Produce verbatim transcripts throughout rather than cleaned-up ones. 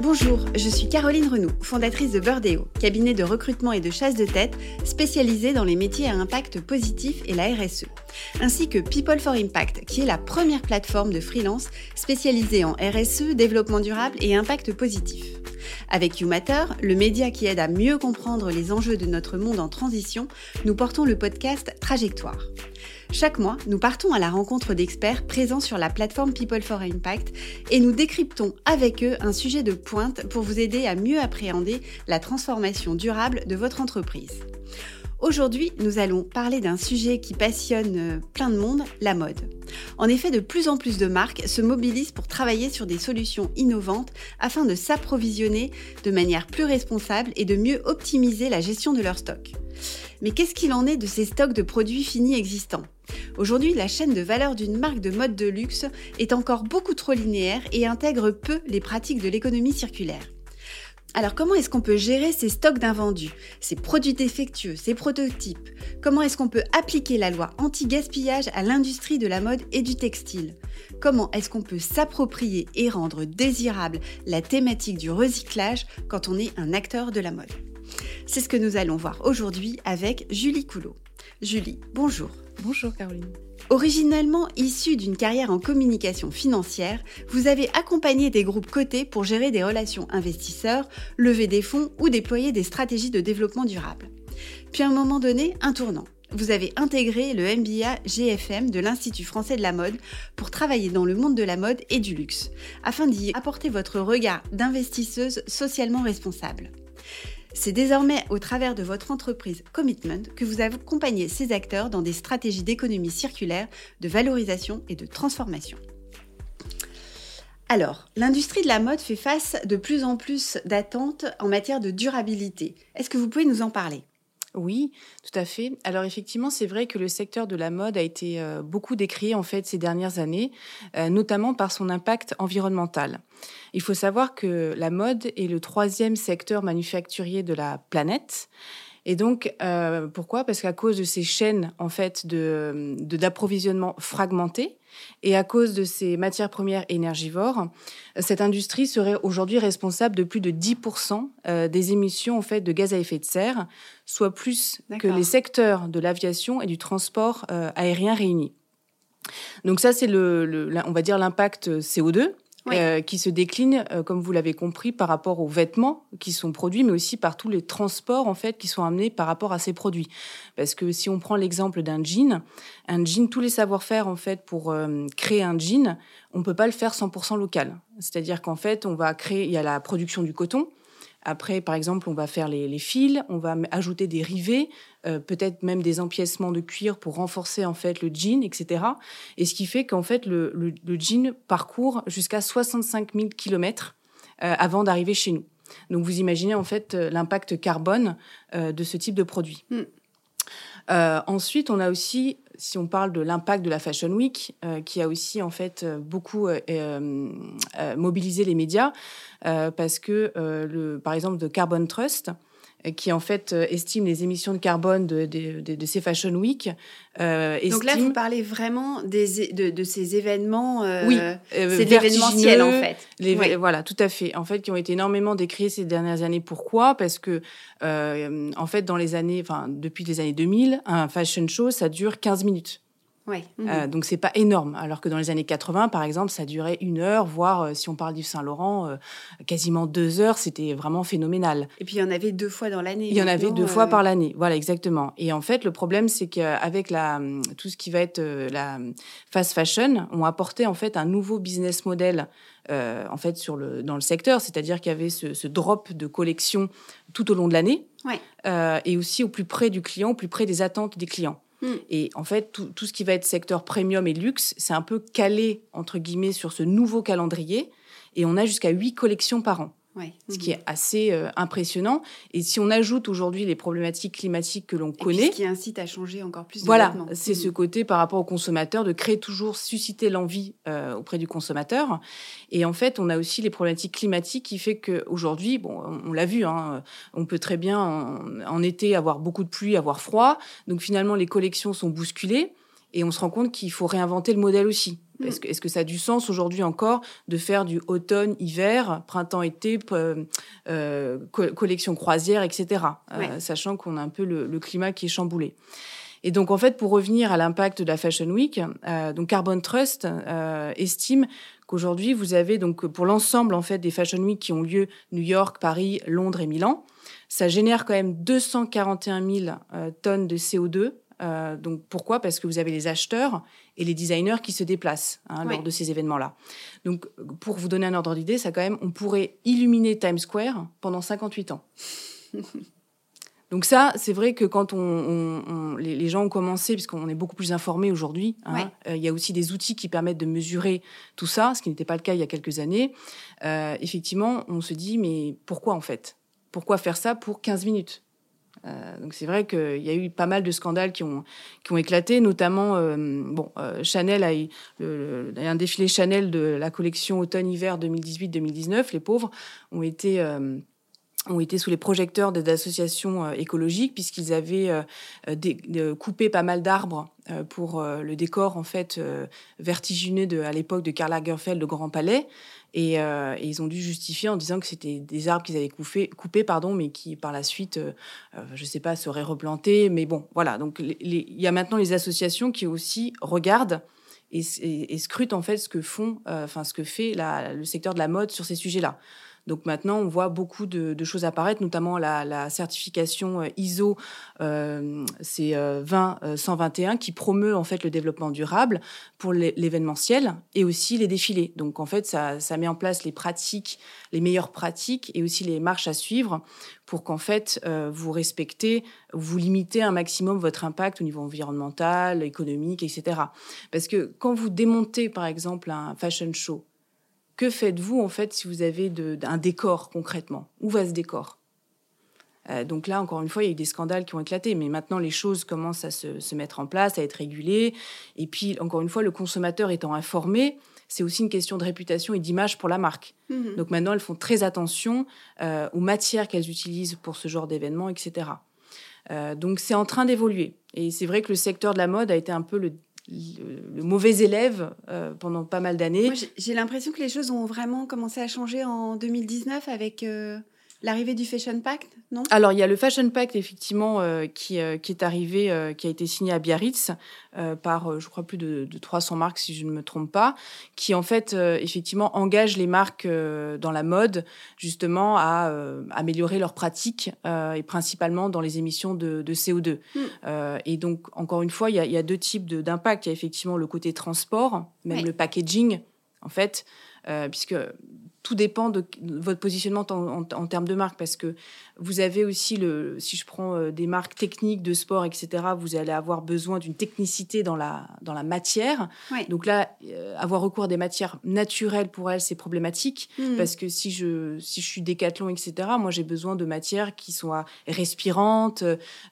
Bonjour, je suis Caroline Renoux, fondatrice de Birdéo, cabinet de recrutement et de chasse de tête spécialisé dans les métiers à impact positif et la R S E, ainsi que People for Impact, qui est la première plateforme de freelance spécialisée en R S E, développement durable et impact positif. Avec Youmatter, le média qui aide à mieux comprendre les enjeux de notre monde en transition, nous portons le podcast Trajectoire. Chaque mois, nous partons à la rencontre d'experts présents sur la plateforme People for Impact et nous décryptons avec eux un sujet de pointe pour vous aider à mieux appréhender la transformation durable de votre entreprise. Aujourd'hui, nous allons parler d'un sujet qui passionne plein de monde, la mode. En effet, de plus en plus de marques se mobilisent pour travailler sur des solutions innovantes afin de s'approvisionner de manière plus responsable et de mieux optimiser la gestion de leurs stocks. Mais qu'est-ce qu'il en est de ces stocks de produits finis existants ? Aujourd'hui, la chaîne de valeur d'une marque de mode de luxe est encore beaucoup trop linéaire et intègre peu les pratiques de l'économie circulaire. Alors comment est-ce qu'on peut gérer ces stocks d'invendus, ces produits défectueux, ces prototypes ? Comment est-ce qu'on peut appliquer la loi anti-gaspillage à l'industrie de la mode et du textile ? Comment est-ce qu'on peut s'approprier et rendre désirable la thématique du recyclage quand on est un acteur de la mode ? C'est ce que nous allons voir aujourd'hui avec Julie Coulot. Julie, bonjour. Bonjour Caroline. Originellement issue d'une carrière en communication financière, vous avez accompagné des groupes cotés pour gérer des relations investisseurs, lever des fonds ou déployer des stratégies de développement durable. Puis à un moment donné, un tournant. Vous avez intégré le M B A G F M de l'Institut français de la mode pour travailler dans le monde de la mode et du luxe, afin d'y apporter votre regard d'investisseuse socialement responsable. C'est désormais au travers de votre entreprise Commitment que vous accompagnez ces acteurs dans des stratégies d'économie circulaire, de valorisation et de transformation. Alors, l'industrie de la mode fait face de plus en plus d'attentes en matière de durabilité. Est-ce que vous pouvez nous en parler ? Oui, tout à fait. Alors effectivement, c'est vrai que le secteur de la mode a été euh, beaucoup décrié en fait ces dernières années, euh, notamment par son impact environnemental. Il faut savoir que la mode est le troisième secteur manufacturier de la planète. Et donc, euh, pourquoi ? Parce qu'à cause de ces chaînes en fait, de, de, d'approvisionnement fragmentées et à cause de ces matières premières énergivores, cette industrie serait aujourd'hui responsable de plus de dix pour cent des émissions en fait, de gaz à effet de serre, soit plus D'accord. que les secteurs de l'aviation et du transport euh, aérien réunis. Donc ça, c'est, le, le, on va dire, l'impact C O deux. Oui. Euh, qui se décline, euh, comme vous l'avez compris, par rapport aux vêtements qui sont produits, mais aussi par tous les transports en fait, qui sont amenés par rapport à ces produits. Parce que si on prend l'exemple d'un jean, un jean, tous les savoir-faire en fait, pour euh, créer un jean, on ne peut pas le faire cent pour cent local. C'est-à-dire qu'en fait, on va créer, il y a la production du coton. Après, par exemple, on va faire les, les fils, on va ajouter des rivets, euh, peut-être même des empiècements de cuir pour renforcer en fait le jean, et cetera. Et ce qui fait qu'en fait le, le, le jean parcourt jusqu'à soixante-cinq mille kilomètres euh, avant d'arriver chez nous. Donc vous imaginez en fait l'impact carbone euh, de ce type de produit. Mm. Euh, ensuite, on a aussi, si on parle de l'impact de la Fashion Week, euh, qui a aussi en fait beaucoup euh, euh, mobilisé les médias, euh, parce que, euh, le, par exemple, de Carbon Trust, qui en fait estime les émissions de carbone de, de, de, de ces Fashion Week. Euh, estime... Donc là, vous parlez vraiment des, de, de ces événements, euh, oui, euh, ces événementiels en fait. Les, oui. Voilà, tout à fait. En fait, qui ont été énormément décriés ces dernières années. Pourquoi ? Parce que, euh, en fait, dans les années, enfin, depuis les années deux mille, un fashion show, ça dure quinze minutes. Ouais. Mmh. Euh, donc, ce n'est pas énorme. Alors que dans les années quatre-vingts, par exemple, ça durait une heure, voire, euh, si on parle du Saint-Laurent, euh, quasiment deux heures. C'était vraiment phénoménal. Et puis, il y en avait deux fois dans l'année. Il y en avait deux euh... fois par l'année. Voilà, exactement. Et en fait, le problème, c'est qu'avec la, tout ce qui va être euh, la fast fashion, on apportait en fait un nouveau business model euh, en fait, sur le, dans le secteur. C'est-à-dire qu'il y avait ce, ce drop de collection tout au long de l'année. Ouais. Euh, et aussi au plus près du client, au plus près des attentes des clients. Et en fait, tout, tout ce qui va être secteur premium et luxe, c'est un peu calé, entre guillemets, sur ce nouveau calendrier. Et on a jusqu'à huit collections par an, ouais. ce mmh. qui est assez euh, impressionnant. Et si on ajoute aujourd'hui les problématiques climatiques que l'on et connaît... Et ce qui incite à changer encore plus de Voilà, vêtements. C'est mmh. ce côté par rapport au consommateur, de créer toujours, susciter l'envie euh, auprès du consommateur. Et en fait, on a aussi les problématiques climatiques qui fait qu'aujourd'hui, bon, on, on l'a vu, hein, on peut très bien en, en été avoir beaucoup de pluie, avoir froid. Donc finalement, les collections sont bousculées. Et on se rend compte qu'il faut réinventer le modèle aussi. Est-ce que, est-ce que ça a du sens aujourd'hui encore de faire du automne-hiver, printemps-été, euh, co- collection croisière, et cetera. Ouais. Euh, sachant qu'on a un peu le, le climat qui est chamboulé. Et donc, en fait, pour revenir à l'impact de la Fashion Week, euh, donc Carbon Trust euh, estime qu'aujourd'hui, vous avez donc pour l'ensemble en fait des Fashion Week qui ont lieu New York, Paris, Londres et Milan, ça génère quand même deux cent quarante et un mille euh, tonnes de C O deux. Euh, donc pourquoi ? Parce que vous avez les acheteurs et les designers qui se déplacent hein, oui. lors de ces événements-là. Donc, pour vous donner un ordre d'idée, ça quand même, on pourrait illuminer Times Square pendant cinquante-huit ans. Donc ça, c'est vrai que quand on, on, on, les, les gens ont commencé, puisqu'on est beaucoup plus informés aujourd'hui, hein, ouais. euh, il y a aussi des outils qui permettent de mesurer tout ça, ce qui n'était pas le cas il y a quelques années. Euh, effectivement, on se dit, mais pourquoi en fait ? Pourquoi faire ça pour quinze minutes ? Euh, donc c'est vrai qu'il y a eu pas mal de scandales qui ont, qui ont éclaté, notamment euh, bon, euh, Chanel a eu le, le, un défilé Chanel de la collection automne-hiver deux mille dix-huit deux mille dix-neuf. Les pauvres ont été... Euh, ont été sous les projecteurs des associations euh, écologiques, puisqu'ils avaient euh, dé- de coupé pas mal d'arbres euh, pour euh, le décor en fait euh, vertigineux de, à l'époque de Karl Lagerfeld, le Grand Palais. Et, euh, et ils ont dû justifier en disant que c'était des arbres qu'ils avaient coupés, coupé, pardon, mais qui par la suite, euh, euh, je sais pas, seraient replantés. Mais bon, voilà. Donc il y a maintenant les associations qui aussi regardent et, et, et scrutent en fait ce que font, enfin euh, ce que fait la, le secteur de la mode sur ces sujets-là. Donc maintenant, on voit beaucoup de, de choses apparaître, notamment la, la certification I S O euh, c'est euh, vingt cent vingt et un qui promeut en fait le développement durable pour l'événementiel et aussi les défilés. Donc en fait, ça, ça met en place les pratiques, les meilleures pratiques et aussi les marches à suivre pour qu'en fait euh, vous respectez, vous limitez un maximum votre impact au niveau environnemental, économique, et cetera. Parce que quand vous démontez par exemple un fashion show, que faites-vous, en fait, si vous avez de, un décor, concrètement ? Où va ce décor ? euh, Donc là, encore une fois, il y a eu des scandales qui ont éclaté. Mais maintenant, les choses commencent à se, se mettre en place, à être régulées. Et puis, encore une fois, le consommateur étant informé, c'est aussi une question de réputation et d'image pour la marque. Mmh. Donc maintenant, elles font très attention euh, aux matières qu'elles utilisent pour ce genre d'événements, et cetera. Euh, donc, c'est en train d'évoluer. Et c'est vrai que le secteur de la mode a été un peu le le mauvais élève euh, pendant pas mal d'années. Moi, j'ai, j'ai l'impression que les choses ont vraiment commencé à changer en deux mille dix-neuf avec euh, l'arrivée du Fashion Pact, non ? Alors, il y a le Fashion Pact, effectivement, euh, qui, euh, qui est arrivé, euh, qui a été signé à Biarritz euh, par, euh, je crois, plus de, de trois cents marques, si je ne me trompe pas, qui, en fait, euh, effectivement, engage les marques euh, dans la mode, justement, à euh, améliorer leurs pratiques, euh, et principalement dans les émissions de, de C O deux. Mmh. Euh, et donc, encore une fois, il y a, il y a deux types de, d'impact. Il y a effectivement le côté transport, même oui. le packaging, en fait, euh, puisque... Tout dépend de votre positionnement en, en, en termes de marque, parce que vous avez aussi, le, si je prends des marques techniques de sport, et cetera, vous allez avoir besoin d'une technicité dans la, dans la matière. Oui. Donc là, euh, avoir recours à des matières naturelles, pour elles, c'est problématique, mmh. parce que si je, si je suis Décathlon, et cetera, moi, j'ai besoin de matières qui soient respirantes,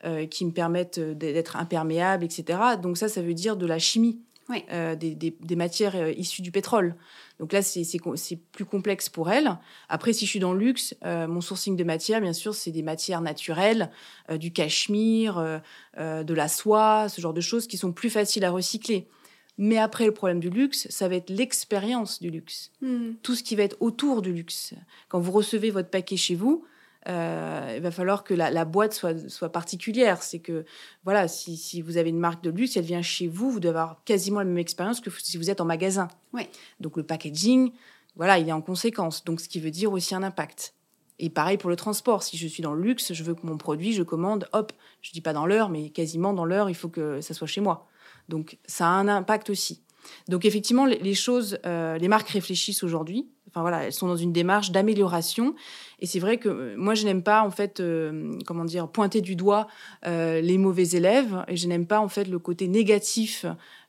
euh, qui me permettent d'être imperméables, et cetera. Donc ça, ça veut dire de la chimie. Oui. Euh, des, des, des matières euh, issues du pétrole. Donc là, c'est, c'est, c'est plus complexe pour elle. Après, si je suis dans le luxe, euh, mon sourcing de matière, bien sûr, c'est des matières naturelles, euh, du cachemire, euh, euh, de la soie, ce genre de choses qui sont plus faciles à recycler. Mais après, le problème du luxe, ça va être l'expérience du luxe. Mmh. Tout ce qui va être autour du luxe. Quand vous recevez votre paquet chez vous, Euh, il va falloir que la, la boîte soit, soit particulière. C'est que, voilà, si, si vous avez une marque de luxe, elle vient chez vous, vous devez avoir quasiment la même expérience que si vous êtes en magasin. Ouais. Donc, le packaging, voilà, il est en conséquence. Donc, ce qui veut dire aussi un impact. Et pareil pour le transport. Si je suis dans le luxe, je veux que mon produit, je commande, hop, je ne dis pas dans l'heure, mais quasiment dans l'heure, il faut que ça soit chez moi. Donc, ça a un impact aussi. Donc, effectivement, les choses, euh, les marques réfléchissent aujourd'hui. Enfin, voilà, elles sont dans une démarche d'amélioration. Et c'est vrai que moi, je n'aime pas, en fait, euh, comment dire, pointer du doigt euh, les mauvais élèves. Et je n'aime pas, en fait, le côté négatif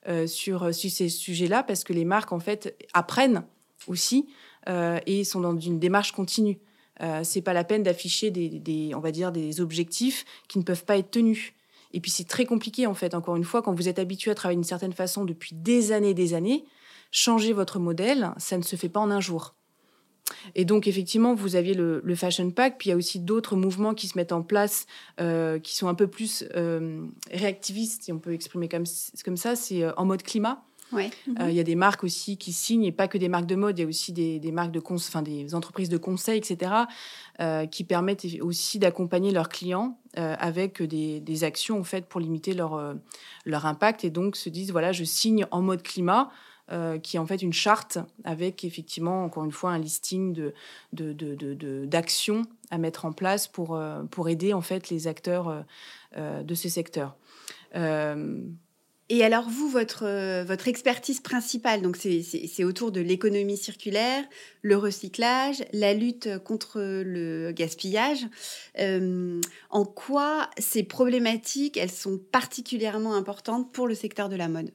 euh, sur, sur ces sujets-là, parce que les marques, en fait, apprennent aussi euh, et sont dans une démarche continue. Euh, c'est pas la peine d'afficher des, des, on va dire, des objectifs qui ne peuvent pas être tenus. Et puis, c'est très compliqué, en fait, encore une fois, quand vous êtes habitué à travailler d'une certaine façon depuis des années et des années, changer votre modèle, ça ne se fait pas en un jour. Et donc, effectivement, vous aviez le, le Fashion Pact, puis il y a aussi d'autres mouvements qui se mettent en place, euh, qui sont un peu plus euh, réactivistes, si on peut exprimer comme, comme ça, c'est euh, en mode climat. Ouais. Mm-hmm. Euh, y a des marques aussi qui signent, et pas que des marques de mode, il y a aussi des, des, marques de cons, enfin, des entreprises de conseil, et cetera, euh, qui permettent aussi d'accompagner leurs clients euh, avec des, des actions en fait, pour limiter leur, euh, leur impact, et donc se disent, voilà, je signe en mode climat, Euh, qui est en fait une charte avec, effectivement, encore une fois, un listing de, de, de, de, de, d'actions à mettre en place pour, euh, pour aider, en fait, les acteurs euh, de ce secteur. Euh... Et alors, vous, votre, votre expertise principale, donc c'est, c'est, c'est autour de l'économie circulaire, le recyclage, la lutte contre le gaspillage. Euh, en quoi ces problématiques, elles sont particulièrement importantes pour le secteur de la mode ?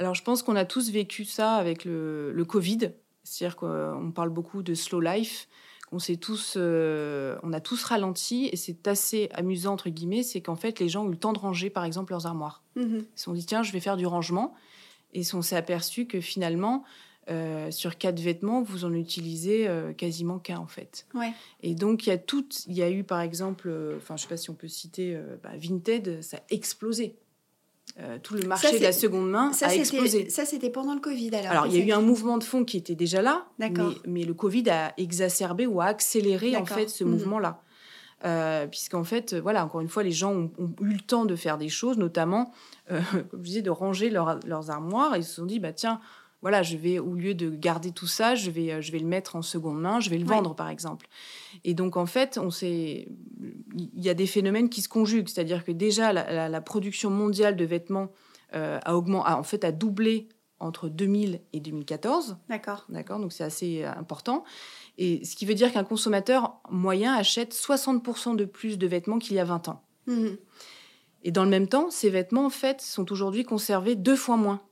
Alors, je pense qu'on a tous vécu ça avec le, le Covid. C'est-à-dire qu'on parle beaucoup de slow life. On, s'est tous, euh, on a tous ralenti. Et c'est assez amusant, entre guillemets, c'est qu'en fait, les gens ont eu le temps de ranger, par exemple, leurs armoires. Mm-hmm. Ils se sont dit, tiens, je vais faire du rangement. Et on s'est aperçu que finalement, euh, sur quatre vêtements, vous en utilisez euh, quasiment qu'un, en fait. Ouais. Et donc, il y a tout, il y a eu, par exemple, enfin, euh, je ne sais pas si on peut citer euh, bah, Vinted, ça a explosé. Euh, tout le marché ça, de la seconde main ça, a explosé. Ça, c'était pendant le Covid. Alors, alors il y a eu un mouvement de fond qui était déjà là, mais, mais le Covid a exacerbé ou a accéléré D'accord. en fait ce mmh. mouvement-là. Euh, puisqu'en fait, voilà, encore une fois, les gens ont, ont eu le temps de faire des choses, notamment, euh, comme je disais, de ranger leur, leurs armoires. Et ils se sont dit, bah, tiens, voilà, je vais, au lieu de garder tout ça, je vais, je vais le mettre en seconde main, je vais le ouais. vendre, par exemple. Et donc, en fait, on s'est... il y a des phénomènes qui se conjuguent. C'est-à-dire que déjà, la, la, la production mondiale de vêtements euh, a, augment... a, en fait, a doublé entre deux mille et deux mille quatorze. D'accord. D'accord, donc c'est assez important. Et ce qui veut dire qu'un consommateur moyen achète soixante pour cent de plus de vêtements qu'il y a vingt ans. Mmh. Et dans le même temps, ces vêtements, en fait, sont aujourd'hui conservés deux fois moins.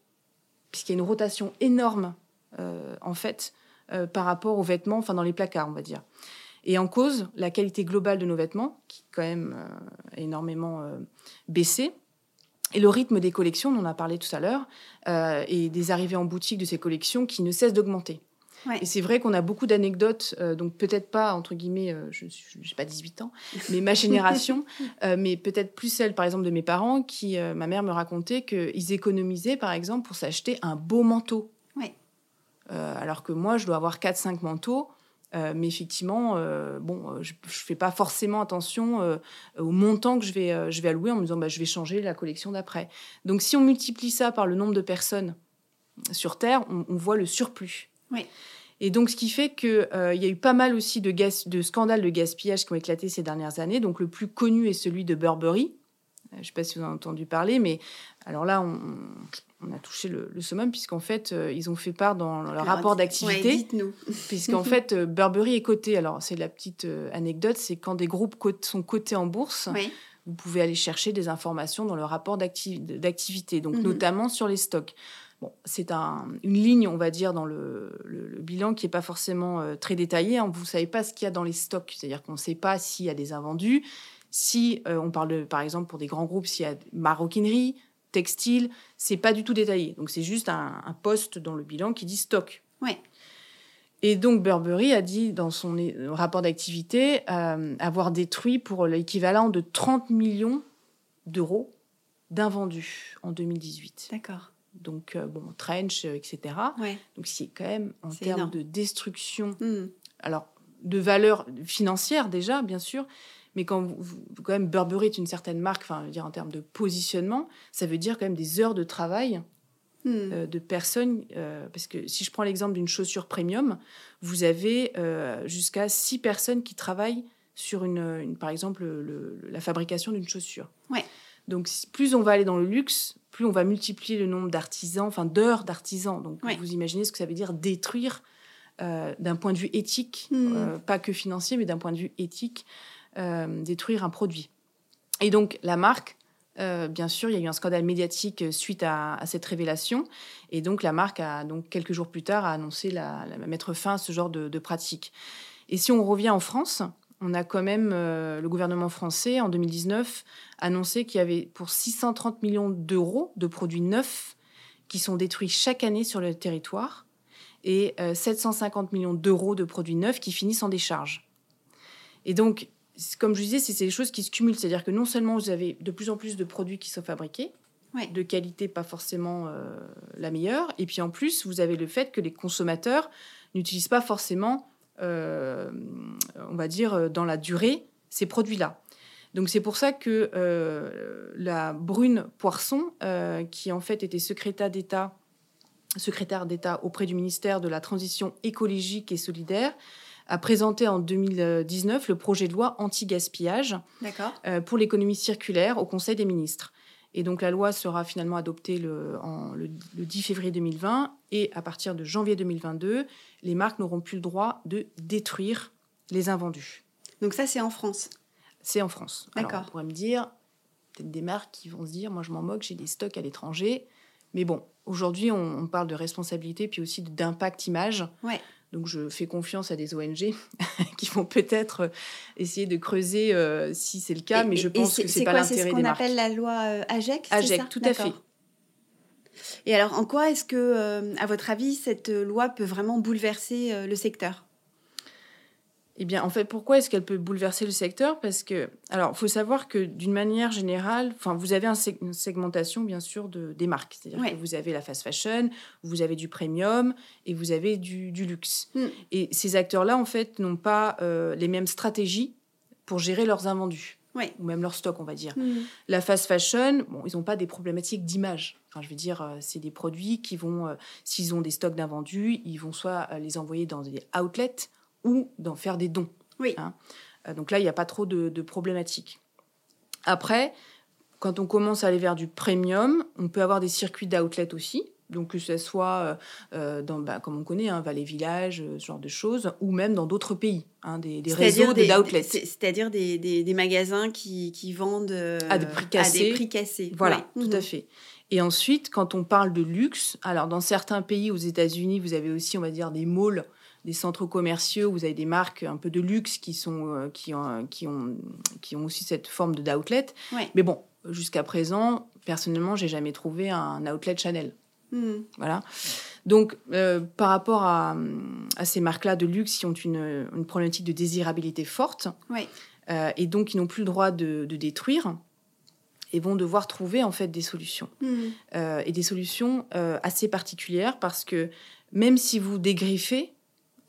Puisqu'il y a une rotation énorme, euh, en fait, euh, par rapport aux vêtements, enfin dans les placards, on va dire. Et en cause, la qualité globale de nos vêtements, qui quand même euh, énormément euh, baissée, et le rythme des collections, dont on a parlé tout à l'heure, euh, et des arrivées en boutique de ces collections qui ne cessent d'augmenter. Ouais. Et c'est vrai qu'on a beaucoup d'anecdotes, euh, donc peut-être pas, entre guillemets, euh, je n'ai pas dix-huit ans, mais ma génération, euh, mais peut-être plus celle, par exemple, de mes parents, qui, euh, ma mère me racontait qu'ils économisaient, par exemple, pour s'acheter un beau manteau. Ouais. Euh, alors que moi, je dois avoir quatre cinq manteaux, euh, mais effectivement, euh, bon, je ne fais pas forcément attention euh, au montant que je vais, euh, je vais allouer en me disant, bah, je vais changer la collection d'après. Donc, si on multiplie ça par le nombre de personnes sur Terre, on, on voit le surplus. Oui. Et donc, ce qui fait qu'il euh, y a eu pas mal aussi de, gas- de scandales de gaspillage qui ont éclaté ces dernières années. Donc, le plus connu est celui de Burberry. Euh, je ne sais pas si vous en avez entendu parler, mais alors là, on, on a touché le, le summum, puisqu'en fait, euh, ils ont fait part dans leur alors, rapport d'activité. Ouais, dites-nous. Puisqu'en fait, euh, Burberry est coté. Alors, c'est la petite euh, anecdote, c'est quand des groupes co- sont cotés en bourse, oui. vous pouvez aller chercher des informations dans leur rapport d'acti- d'activité, donc mm-hmm. notamment sur les stocks. Bon, c'est un, une ligne, on va dire, dans le, le, le bilan qui n'est pas forcément euh, très détaillée. Hein. Vous ne savez pas ce qu'il y a dans les stocks. C'est-à-dire qu'on ne sait pas s'il y a des invendus, si euh, on parle, de, par exemple, pour des grands groupes, s'il y a maroquinerie, textile. Ce n'est pas du tout détaillé. Donc, c'est juste un, un poste dans le bilan qui dit stock. Ouais. Et donc, Burberry a dit, dans son euh, rapport d'activité, euh, avoir détruit pour l'équivalent de trente millions d'euros d'invendus en deux mille dix-huit. D'accord. Donc, bon, trench, et cetera. Ouais. Donc, c'est quand même, en termes de destruction, mmh. alors, de valeur financière, déjà, bien sûr, mais quand, vous, quand même, Burberry est une certaine marque, enfin, je veux dire, en termes de positionnement, ça veut dire quand même des heures de travail mmh. euh, de personnes. Euh, parce que si je prends l'exemple d'une chaussure premium, vous avez euh, jusqu'à six personnes qui travaillent sur, une, une, par exemple, le, la fabrication d'une chaussure. Ouais. Donc, plus on va aller dans le luxe, plus on va multiplier le nombre d'artisans, enfin d'heures d'artisans. Donc, ouais. vous imaginez ce que ça veut dire détruire euh, d'un point de vue éthique, mmh. euh, pas que financier, mais d'un point de vue éthique, euh, détruire un produit. Et donc, la marque, euh, bien sûr, il y a eu un scandale médiatique suite à, à cette révélation. Et donc, la marque, a, donc, quelques jours plus tard, a annoncé la, la, mettre fin à ce genre de, de pratique. Et si on revient en France... On a quand même, euh, le gouvernement français, en deux mille dix-neuf, annoncé qu'il y avait pour six cent trente millions d'euros de produits neufs qui sont détruits chaque année sur le territoire. et euh, sept cent cinquante millions d'euros de produits neufs qui finissent en décharge. Et donc, comme je disais, c'est, c'est des choses qui se cumulent. C'est-à-dire que non seulement vous avez de plus en plus de produits qui sont fabriqués, ouais. de qualité pas forcément euh, la meilleure, et puis en plus, vous avez le fait que les consommateurs n'utilisent pas forcément, euh, on va dire, dans la durée, ces produits-là. Donc, c'est pour ça que euh, la Brune Poirson, euh, qui en fait était secrétaire d'État, secrétaire d'État auprès du ministère de la Transition écologique et solidaire, a présenté en deux mille dix-neuf le projet de loi anti-gaspillage euh, pour l'économie circulaire au Conseil des ministres. Et donc, la loi sera finalement adoptée le, en, le, le dix février deux mille vingt. Et à partir de janvier deux mille vingt-deux, les marques n'auront plus le droit de détruire les invendus. Donc ça, c'est en France ? C'est en France. D'accord. Alors, on pourrait me dire, peut-être des marques qui vont se dire, moi, je m'en moque, j'ai des stocks à l'étranger. Mais bon, aujourd'hui, on, on parle de responsabilité, puis aussi d'impact image. Ouais. Donc, je fais confiance à des O N G qui vont peut-être essayer de creuser euh, si c'est le cas, et, mais je pense c'est, que c'est, c'est pas quoi, l'intérêt des marques. C'est ce qu'on appelle marques. La loi euh, AGEC, c'est AGEC, ça tout D'accord. à fait. Et alors, en quoi est-ce que, euh, à votre avis, cette loi peut vraiment bouleverser euh, le secteur ? Eh bien, en fait, pourquoi est-ce qu'elle peut bouleverser le secteur ? Parce que, alors, il faut savoir que d'une manière générale, enfin, vous avez un seg- une segmentation, bien sûr, de, des marques. C'est-à-dire ouais. que vous avez la fast fashion, vous avez du premium et vous avez du, du luxe. Mm. Et ces acteurs-là, en fait, n'ont pas euh, les mêmes stratégies pour gérer leurs invendus. Ouais. Ou même leur stock, on va dire. Mmh. La fast fashion, bon, ils n'ont pas des problématiques d'image. Enfin, je veux dire, c'est des produits qui vont, euh, s'ils ont des stocks d'invendus, ils vont soit les envoyer dans des outlets ou d'en faire des dons. Oui. Hein. Donc là, il n'y a pas trop de, de problématiques. Après, quand on commence à aller vers du premium, on peut avoir des circuits d'outlets aussi. Donc que ce soit, euh, dans, bah, comme on connaît, hein, Valais Village, ce genre de choses, ou même dans d'autres pays, hein, des, des réseaux de, d'outlets. Des, c'est-à-dire des, des, des magasins qui, qui vendent euh, à des prix cassés. À des prix cassés. Voilà, oui. tout mmh. à fait. Et ensuite, quand on parle de luxe, alors dans certains pays, aux États-Unis, vous avez aussi, on va dire, des malls, des centres commerciaux, où vous avez des marques un peu de luxe qui, sont, euh, qui, ont, qui, ont, qui ont aussi cette forme de, d'outlet. Ouais. Mais bon, jusqu'à présent, personnellement, je n'ai jamais trouvé un outlet Chanel. Mmh. Voilà. Donc, euh, par rapport à, à ces marques-là de luxe qui ont une, une problématique de désirabilité forte, oui. euh, et donc ils n'ont plus le droit de, de détruire, et vont devoir trouver en fait des solutions. Mmh. Euh, et des solutions euh, assez particulières, parce que même si vous dégriffez,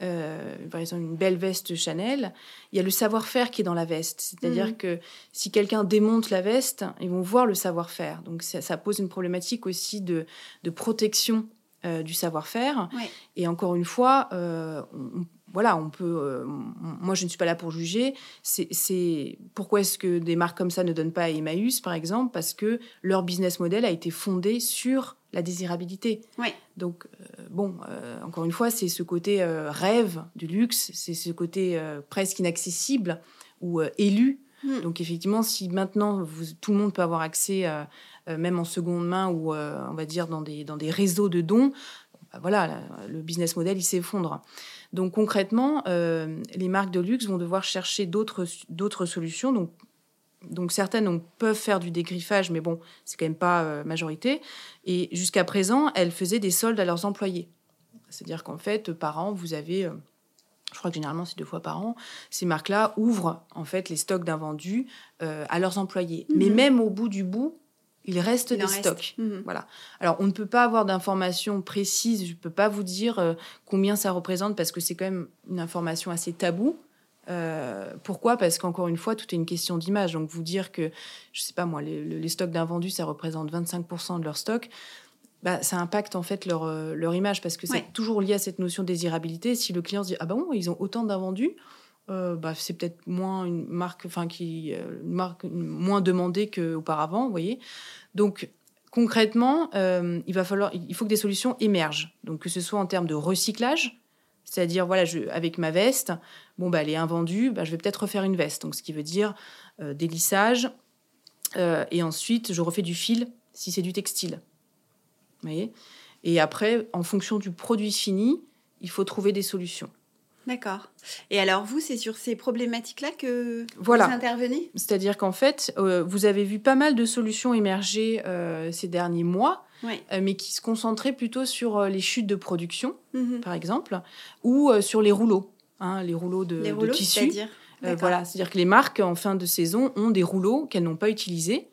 Euh, par exemple une belle veste Chanel, il y a le savoir-faire qui est dans la veste, c'est-à-dire mmh. que si quelqu'un démonte la veste, ils vont voir le savoir-faire, donc ça, ça pose une problématique aussi de, de protection euh, du savoir-faire, ouais. et encore une fois euh, on, voilà, on peut euh, on, moi je ne suis pas là pour juger, c'est, c'est pourquoi est-ce que des marques comme ça ne donnent pas à Emmaüs par exemple, parce que leur business model a été fondé sur la désirabilité. Ouais. Donc, euh, bon, euh, encore une fois, c'est ce côté euh, rêve du luxe, c'est ce côté euh, presque inaccessible ou euh, élu. Mm. Donc, effectivement, si maintenant, vous, tout le monde peut avoir accès, euh, euh, même en seconde main ou, euh, on va dire, dans des, dans des réseaux de dons, ben voilà, la, le business model, il s'effondre. Donc, concrètement, euh, les marques de luxe vont devoir chercher d'autres, d'autres solutions, donc Donc, certaines on, peuvent faire du dégriffage, mais bon, c'est quand même pas euh, majorité. Et jusqu'à présent, elles faisaient des soldes à leurs employés. C'est-à-dire qu'en fait, par an, vous avez, euh, je crois que généralement, c'est deux fois par an, ces marques-là ouvrent, en fait, les stocks d'invendus euh, à leurs employés. Mm-hmm. Mais même au bout du bout, il reste il des stocks. Reste. Mm-hmm. Voilà. Alors, on ne peut pas avoir d'informations précises. Je ne peux pas vous dire euh, combien ça représente, parce que c'est quand même une information assez taboue. Euh, pourquoi ? Parce qu'encore une fois, tout est une question d'image. Donc, vous dire que, je ne sais pas moi, les, les stocks d'invendus, ça représente vingt-cinq pour cent de leur stock, bah, ça impacte en fait leur, leur image, parce que ouais. c'est toujours lié à cette notion de désirabilité. Si le client se dit « Ah ben bon, ils ont autant d'invendus euh, », bah, c'est peut-être moins une marque, enfin, qui, une marque moins demandée qu'auparavant, vous voyez. Donc, concrètement, euh, il va falloir, il faut que des solutions émergent. Donc, que ce soit en termes de recyclage, c'est-à-dire, voilà, je, avec ma veste, bon, bah, elle est invendue, bah, je vais peut-être refaire une veste. Donc, ce qui veut dire euh, des lissages. Euh, et ensuite, je refais du fil si c'est du textile. Vous voyez ? Et après, en fonction du produit fini, il faut trouver des solutions. D'accord. Et alors, vous, c'est sur ces problématiques-là que voilà. vous intervenez ? C'est-à-dire qu'en fait, euh, vous avez vu pas mal de solutions émerger euh, ces derniers mois, oui. euh, mais qui se concentraient plutôt sur euh, les chutes de production, mm-hmm. par exemple, ou euh, sur les rouleaux, hein, les rouleaux de, les rouleaux, de tissu. C'est-à-dire euh, voilà, c'est-à-dire que les marques, en fin de saison, ont des rouleaux qu'elles n'ont pas utilisés,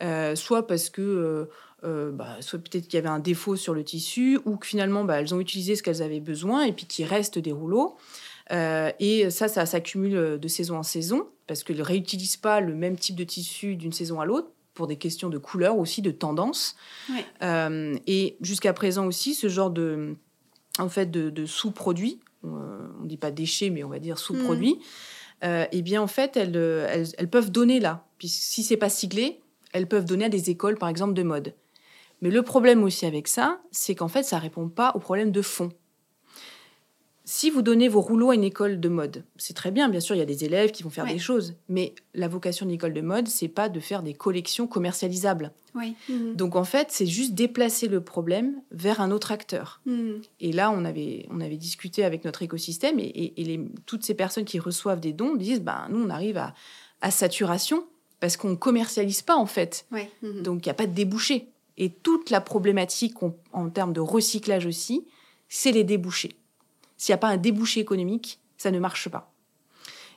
euh, soit parce que... Euh, Euh, bah, soit peut-être qu'il y avait un défaut sur le tissu ou que finalement bah, elles ont utilisé ce qu'elles avaient besoin et puis qu'il reste des rouleaux euh, et ça, ça s'accumule de saison en saison parce qu'elles ne réutilisent pas le même type de tissu d'une saison à l'autre pour des questions de couleur aussi, de tendance ouais. euh, et jusqu'à présent aussi ce genre de, en fait, de, de sous-produits euh, on ne dit pas déchets mais on va dire sous-produits mmh. euh, et bien en fait elles, elles, elles peuvent donner là puisque si ce n'est pas siglé elles peuvent donner à des écoles par exemple de mode. Mais le problème aussi avec ça, c'est qu'en fait, ça ne répond pas au problème de fond. Si vous donnez vos rouleaux à une école de mode, c'est très bien, bien sûr, il y a des élèves qui vont faire oui. des choses, mais la vocation d'une école de mode, ce n'est pas de faire des collections commercialisables. Oui. Mmh. Donc en fait, c'est juste déplacer le problème vers un autre acteur. Mmh. Et là, on avait, on avait discuté avec notre écosystème, et, et, et les, toutes ces personnes qui reçoivent des dons disent bah, « nous, on arrive à, à saturation, parce qu'on ne commercialise pas, en fait. Oui. Mmh. Donc il n'y a pas de débouché. » Et toute la problématique en, en termes de recyclage aussi, c'est les débouchés. S'il n'y a pas un débouché économique, ça ne marche pas.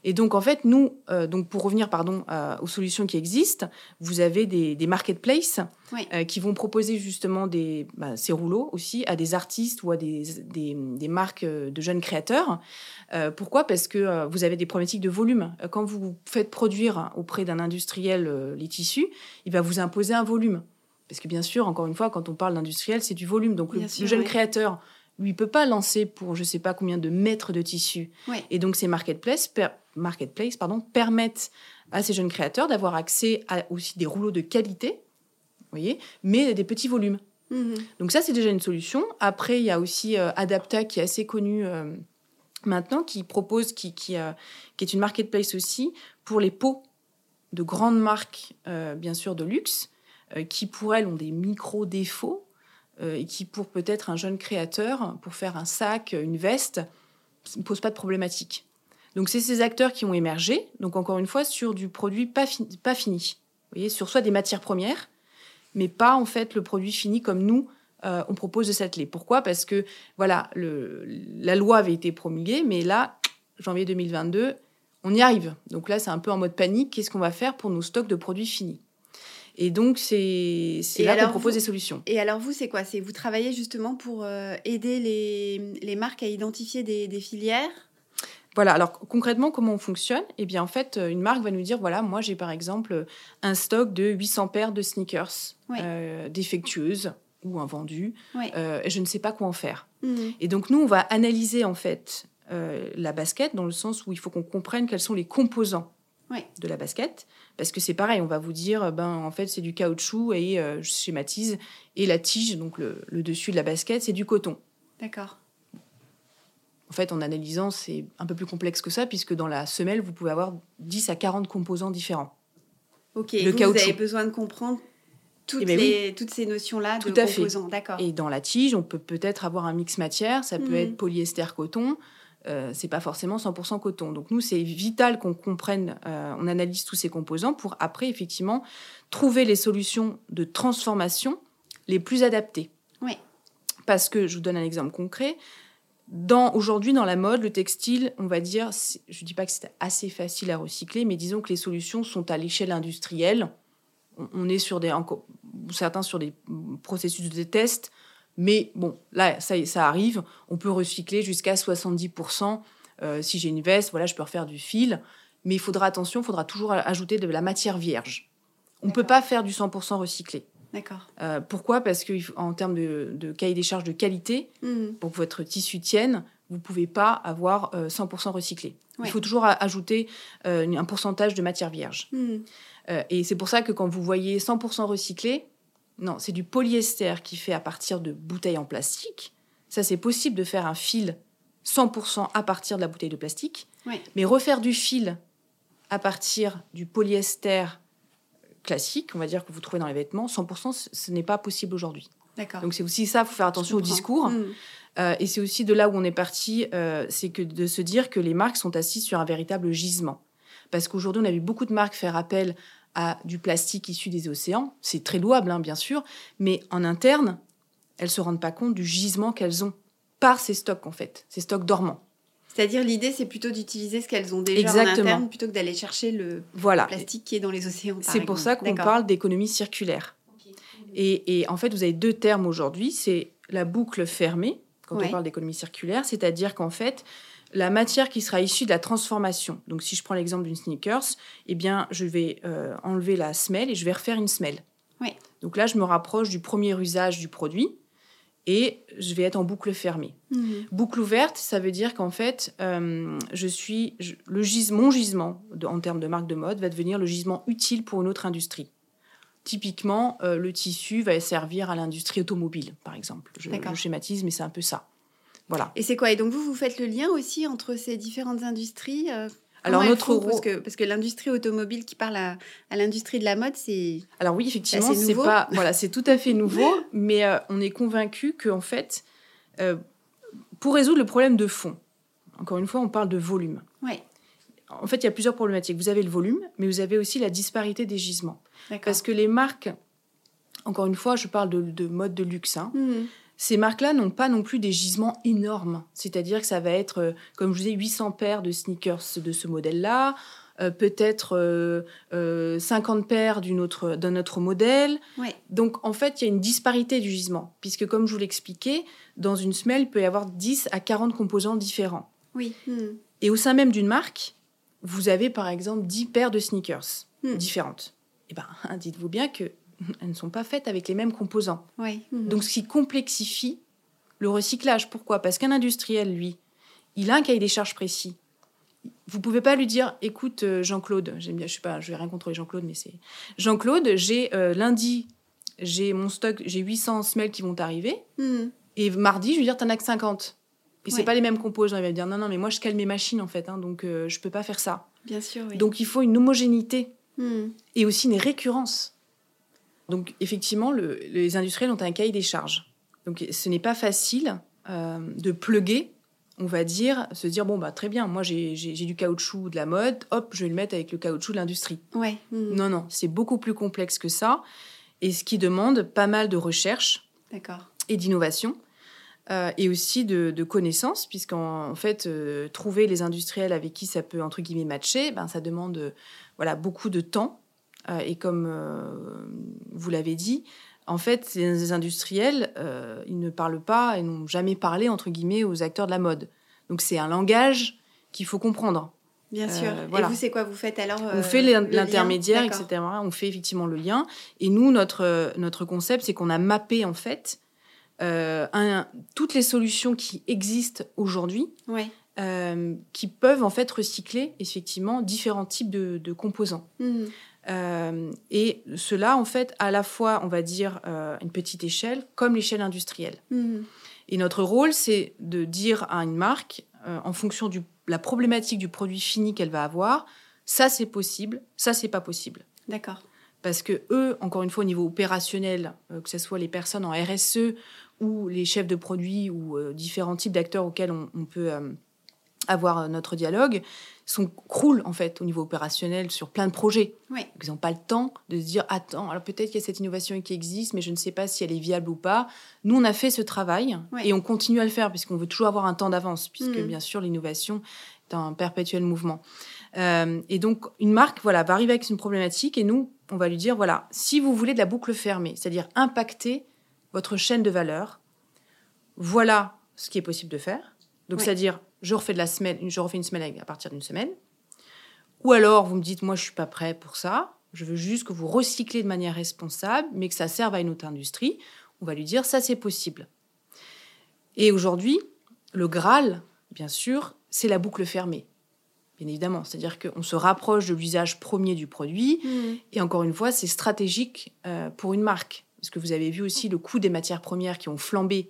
Et donc, en fait, nous, euh, donc pour revenir pardon, euh, aux solutions qui existent, vous avez des, des marketplaces oui. euh, qui vont proposer justement des, bah, ces rouleaux aussi à des artistes ou à des, des, des marques de jeunes créateurs. Euh, pourquoi ? Parce que euh, vous avez des problématiques de volume. Quand vous faites produire auprès d'un industriel euh, les tissus, il va vous imposer un volume. Parce que bien sûr, encore une fois, quand on parle d'industriel, c'est du volume. Donc le, sûr, le jeune oui. créateur, lui, ne peut pas lancer pour je ne sais pas combien de mètres de tissu. Oui. Et donc ces marketplaces per, marketplace, pardon, permettent à ces jeunes créateurs d'avoir accès à aussi des rouleaux de qualité, voyez, mais des petits volumes. Mm-hmm. Donc ça, c'est déjà une solution. Après, il y a aussi euh, Adapta, qui est assez connue euh, maintenant, qui propose, qui, qui, euh, qui est une marketplace aussi pour les pots de grandes marques, euh, bien sûr, de luxe, qui pour elles ont des micro-défauts euh, et qui pour peut-être un jeune créateur, pour faire un sac, une veste, ne pose pas de problématique. Donc c'est ces acteurs qui ont émergé, donc encore une fois sur du produit pas, fi- pas fini. Vous voyez, sur soit des matières premières, mais pas en fait le produit fini comme nous, euh, on propose de s'atteler. Pourquoi ? Parce que voilà, le, la loi avait été promulguée, mais là, janvier deux mille vingt-deux, on y arrive. Donc là, c'est un peu en mode panique, qu'est-ce qu'on va faire pour nos stocks de produits finis ? Et donc, c'est, c'est et là qu'on propose vous, des solutions. Et alors, vous, c'est quoi ? C'est, vous travaillez justement pour euh, aider les, les marques à identifier des, des filières ? Voilà. Alors, concrètement, comment on fonctionne ? Eh bien, en fait, une marque va nous dire, voilà, moi, j'ai par exemple un stock de huit cents paires de sneakers oui. euh, défectueuses ou invendues. Oui. Euh, je ne sais pas quoi en faire. Mmh. Et donc, nous, on va analyser, en fait, euh, la basket dans le sens où il faut qu'on comprenne quels sont les composants. Oui. De la basket, parce que c'est pareil, on va vous dire, ben, en fait, c'est du caoutchouc et euh, je schématise, et la tige, donc le, le dessus de la basket, c'est du coton. D'accord. En fait, en analysant, c'est un peu plus complexe que ça, puisque dans la semelle, vous pouvez avoir dix à quarante composants différents. Ok, le vous, caoutchouc. Vous avez besoin de comprendre toutes, ben les, oui. toutes ces notions-là tout de composants. Fait. D'accord. Et dans la tige, on peut peut-être avoir un mix matière, ça mmh. peut être polyester-coton, Euh, c'est pas forcément cent pour cent coton. Donc nous, c'est vital qu'on comprenne, euh, on analyse tous ces composants pour après, effectivement, trouver les solutions de transformation les plus adaptées. Oui. Parce que, je vous donne un exemple concret, dans, aujourd'hui, dans la mode, le textile, on va dire, je dis pas que c'est assez facile à recycler, mais disons que les solutions sont à l'échelle industrielle. On, on est sur des, encore, certains sur des processus de test. Mais bon, là, ça, ça arrive. On peut recycler jusqu'à soixante-dix pour cent. Euh, si j'ai une veste, voilà, je peux refaire du fil. Mais il faudra attention, il faudra toujours ajouter de la matière vierge. On ne peut pas faire du cent pour cent recyclé. D'accord. Euh, pourquoi ? Parce qu'en termes de, de cahier des charges de qualité, mmh. pour que votre tissu tienne, vous ne pouvez pas avoir euh, cent pour cent recyclé. Ouais. Il faut toujours ajouter euh, un pourcentage de matière vierge. Mmh. Euh, et c'est pour ça que quand vous voyez cent pour cent recyclé, non, c'est du polyester qui fait à partir de bouteilles en plastique. Ça, c'est possible de faire un fil cent pour cent à partir de la bouteille de plastique. Oui. Mais refaire du fil à partir du polyester classique, on va dire que vous trouvez dans les vêtements, cent pour cent, ce n'est pas possible aujourd'hui. D'accord. Donc, c'est aussi ça, il faut faire attention au discours. Mmh. Euh, et c'est aussi de là où on est parti, euh, c'est que de se dire que les marques sont assises sur un véritable gisement. Parce qu'aujourd'hui, on a vu beaucoup de marques faire appel à du plastique issu des océans. C'est très louable, hein, bien sûr, mais en interne, elles ne se rendent pas compte du gisement qu'elles ont par ces stocks, en fait, ces stocks dormants. C'est-à-dire, l'idée, c'est plutôt d'utiliser ce qu'elles ont déjà Exactement. En interne plutôt que d'aller chercher le voilà. plastique qui est dans les océans. C'est par pour exemple. Ça qu'on D'accord. parle d'économie circulaire. Okay. Et, et en fait, vous avez deux termes aujourd'hui. C'est la boucle fermée, quand ouais. on parle d'économie circulaire, c'est-à-dire qu'en fait, la matière qui sera issue de la transformation. Donc, si je prends l'exemple d'une sneakers, eh bien, je vais euh, enlever la semelle et je vais refaire une semelle. Ouais. Donc là, je me rapproche du premier usage du produit. Et je vais être en boucle fermée. Mmh. Boucle ouverte, ça veut dire qu'en fait, euh, je suis, je, le gis, mon gisement, de, en termes de marque de mode, va devenir le gisement utile pour une autre industrie. Typiquement, euh, le tissu va servir à l'industrie automobile, par exemple. Je, je schématise, mais c'est un peu ça. Voilà. Et c'est quoi ? Et donc, vous, vous faites le lien aussi entre ces différentes industries euh... Alors, Comment notre rôle... parce, que, parce que l'industrie automobile qui parle à, à l'industrie de la mode, c'est. Alors, oui, effectivement, c'est, c'est, pas, voilà, c'est tout à fait nouveau, mais euh, on est convaincu qu'en fait, euh, pour résoudre le problème de fond, encore une fois, on parle de volume. Ouais. En fait, il y a plusieurs problématiques. Vous avez le volume, mais vous avez aussi la disparité des gisements. D'accord. Parce que les marques, encore une fois, je parle de, de mode de luxe, hein, mmh. ces marques-là n'ont pas non plus des gisements énormes. C'est-à-dire que ça va être, euh, comme je vous disais, huit cents paires de sneakers de ce modèle-là, euh, peut-être euh, euh, cinquante paires d'une autre, d'un autre modèle. Ouais. Donc, en fait, il y a une disparité du gisement. Puisque, comme je vous l'expliquais, dans une semelle, il peut y avoir dix à quarante composants différents. Oui. Mmh. Et au sein même d'une marque, vous avez, par exemple, dix paires de sneakers mmh. différentes. Eh bien, dites-vous bien que... elles ne sont pas faites avec les mêmes composants. Oui. Mmh. Donc, ce qui complexifie le recyclage. Pourquoi ? Parce qu'un industriel, lui, il a un cahier des charges précis. Vous ne pouvez pas lui dire, écoute, Jean-Claude, j'aime bien, je sais pas, je vais rien contrôler Jean-Claude, mais c'est... Jean-Claude, j'ai euh, lundi, j'ai mon stock, j'ai huit cents semelles qui vont arriver, mmh. et mardi, je vais dire, t'en as que cinquante. Et ce n'est ouais. pas les mêmes composants. Il va me dire, non, non, mais moi, je cale mes machines, en fait, hein, donc euh, je ne peux pas faire ça. Bien sûr, oui. Donc, il faut une homogénéité mmh. et aussi une récurrence. Donc, effectivement, le, les industriels ont un cahier des charges. Donc, ce n'est pas facile euh, de plugger, on va dire, se dire, bon, bah, très bien, moi, j'ai, j'ai, j'ai du caoutchouc de la mode, hop, je vais le mettre avec le caoutchouc de l'industrie. Ouais. Mmh. Non, non, c'est beaucoup plus complexe que ça, et ce qui demande pas mal de recherche D'accord. et d'innovation, euh, et aussi de, de connaissances, puisqu'en en fait, euh, trouver les industriels avec qui ça peut, entre guillemets, matcher, ben, ça demande euh, voilà, beaucoup de temps. Et comme euh, vous l'avez dit, en fait, ces industriels, euh, ils ne parlent pas et n'ont jamais parlé, entre guillemets, aux acteurs de la mode. Donc, c'est un langage qu'il faut comprendre. Bien euh, sûr. Voilà. Et vous, c'est quoi vous faites alors euh, On fait l'intermédiaire, et cetera. On fait effectivement le lien. Et nous, notre, notre concept, c'est qu'on a mappé, en fait, euh, un, toutes les solutions qui existent aujourd'hui, ouais. euh, qui peuvent, en fait, recycler, effectivement, différents types de, de composants. Mmh. Euh, et cela, en fait, à la fois, on va dire, euh, une petite échelle, comme l'échelle industrielle. Mmh. Et notre rôle, c'est de dire à une marque, euh, en fonction de la problématique du produit fini qu'elle va avoir, ça, c'est possible, ça, c'est pas possible. D'accord. Parce que eux, encore une fois, au niveau opérationnel, euh, que ce soit les personnes en R S E ou les chefs de produits ou euh, différents types d'acteurs auxquels on, on peut... Euh, avoir notre dialogue, sont croulent en fait au niveau opérationnel sur plein de projets. Oui. Donc, ils n'ont pas le temps de se dire « Attends, alors peut-être qu'il y a cette innovation qui existe, mais je ne sais pas si elle est viable ou pas. » Nous, on a fait ce travail oui. et on continue à le faire puisqu'on veut toujours avoir un temps d'avance puisque, mmh. bien sûr, l'innovation est un perpétuel mouvement. Euh, et donc, une marque voilà, va arriver avec une problématique et nous, on va lui dire « Voilà, si vous voulez de la boucle fermée, c'est-à-dire impacter votre chaîne de valeur, voilà ce qui est possible de faire. » Donc, oui. c'est-à-dire, je refais, de la semelle, je refais une semelle à partir d'une semelle. Ou alors, vous me dites, moi, je ne suis pas prêt pour ça. Je veux juste que vous recyclez de manière responsable, mais que ça serve à une autre industrie. On va lui dire, ça, c'est possible. Et aujourd'hui, le Graal, bien sûr, c'est la boucle fermée. Bien évidemment. C'est-à-dire qu'on se rapproche de l'usage premier du produit. Mmh. Et encore une fois, c'est stratégique euh, pour une marque. Parce que vous avez vu aussi le coût des matières premières qui ont flambé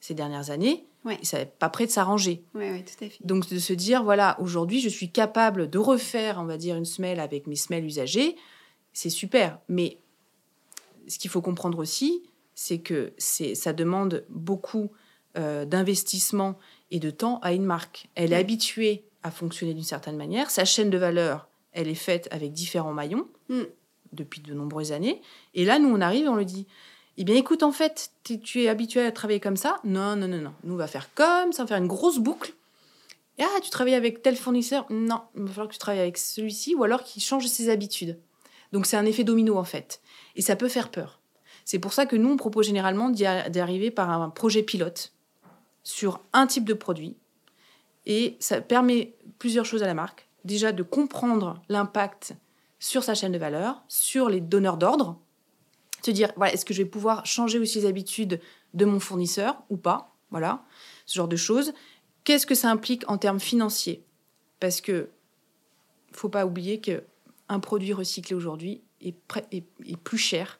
ces dernières années. Ouais. Et ça n'est pas prêt de s'arranger. Ouais, ouais, tout à fait. Donc, de se dire, voilà, aujourd'hui, je suis capable de refaire, on va dire, une semelle avec mes semelles usagées, c'est super. Mais ce qu'il faut comprendre aussi, c'est que c'est, ça demande beaucoup euh, d'investissement et de temps à une marque. Elle est habituée à fonctionner d'une certaine manière. Sa chaîne de valeur, elle est faite avec différents maillons mm. depuis de nombreuses années. Et là, nous, on arrive et on le dit. Eh bien, écoute, en fait, tu es habitué à travailler comme ça. Non, non, non, non. Nous, on va faire comme ça, on va faire une grosse boucle. Et, ah, tu travailles avec tel fournisseur. Non, il va falloir que tu travailles avec celui-ci ou alors qu'il change ses habitudes. Donc, c'est un effet domino, en fait. Et ça peut faire peur. C'est pour ça que nous, on propose généralement d'y a- d'arriver par un projet pilote sur un type de produit. Et ça permet plusieurs choses à la marque. Déjà, de comprendre l'impact sur sa chaîne de valeur, sur les donneurs d'ordre. Se dire, voilà, est-ce que je vais pouvoir changer aussi les habitudes de mon fournisseur ou pas ? Voilà, ce genre de choses. Qu'est-ce que ça implique en termes financiers ? Parce qu'il ne faut pas oublier qu'un produit recyclé aujourd'hui est, pr- est, est plus cher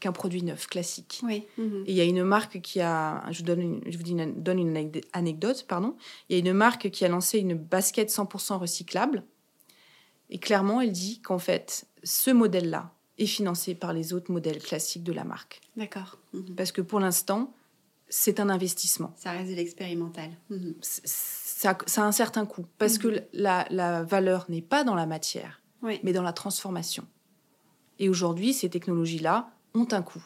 qu'un produit neuf, classique. Oui. Mmh. Et il y a une marque qui a... Je vous donne une, je vous dis une, donne une anecdote, pardon. Il y a une marque qui a lancé une basket cent pour cent recyclable. Et clairement, elle dit qu'en fait, ce modèle-là est financé par les autres modèles classiques de la marque. D'accord. Mmh. Parce que pour l'instant, c'est un investissement. Ça reste de l'expérimental. Mmh. Ça, ça a un certain coût. Parce mmh. que la, la valeur n'est pas dans la matière, oui. mais dans la transformation. Et aujourd'hui, ces technologies-là ont un coût.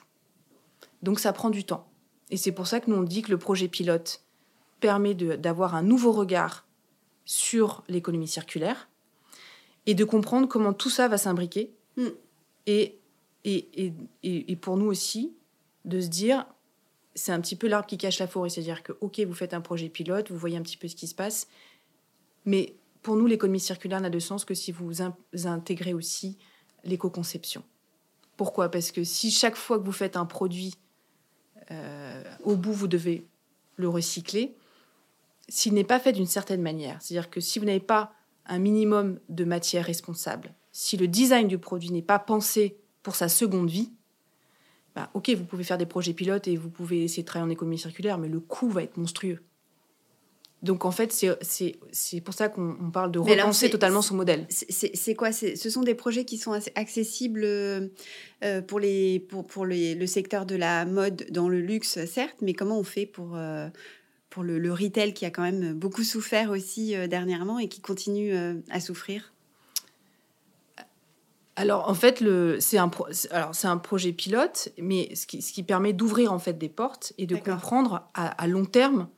Donc ça prend du temps. Et c'est pour ça que nous, on dit que le projet pilote permet de, d'avoir un nouveau regard sur l'économie circulaire et de comprendre comment tout ça va s'imbriquer. Mm. Et, et, et, et pour nous aussi, de se dire, c'est un petit peu l'arbre qui cache la forêt. C'est-à-dire que, OK, vous faites un projet pilote, vous voyez un petit peu ce qui se passe, mais pour nous, l'économie circulaire n'a de sens que si vous in- intégrez aussi l'éco-conception. Pourquoi ? Parce que si chaque fois que vous faites un produit, euh, au bout, vous devez le recycler, s'il n'est pas fait d'une certaine manière, c'est-à-dire que si vous n'avez pas un minimum de matière responsable, si le design du produit n'est pas pensé pour sa seconde vie, bah, OK, vous pouvez faire des projets pilotes et vous pouvez essayer de travailler en économie circulaire, mais le coût va être monstrueux. Donc, en fait, c'est, c'est, c'est pour ça qu'on on parle de repenser alors, c'est, totalement son modèle. C'est, c'est, c'est quoi c'est, ce sont des projets qui sont accessibles euh, pour, les, pour, pour les, le secteur de la mode, dans le luxe, certes, mais comment on fait pour, euh, pour le, le retail qui a quand même beaucoup souffert aussi euh, dernièrement et qui continue euh, à souffrir ? Alors, en fait, le, c'est, un pro, c'est, alors, c'est un projet pilote, mais ce qui, ce qui permet d'ouvrir en fait, des portes et de D'accord. comprendre à, à long terme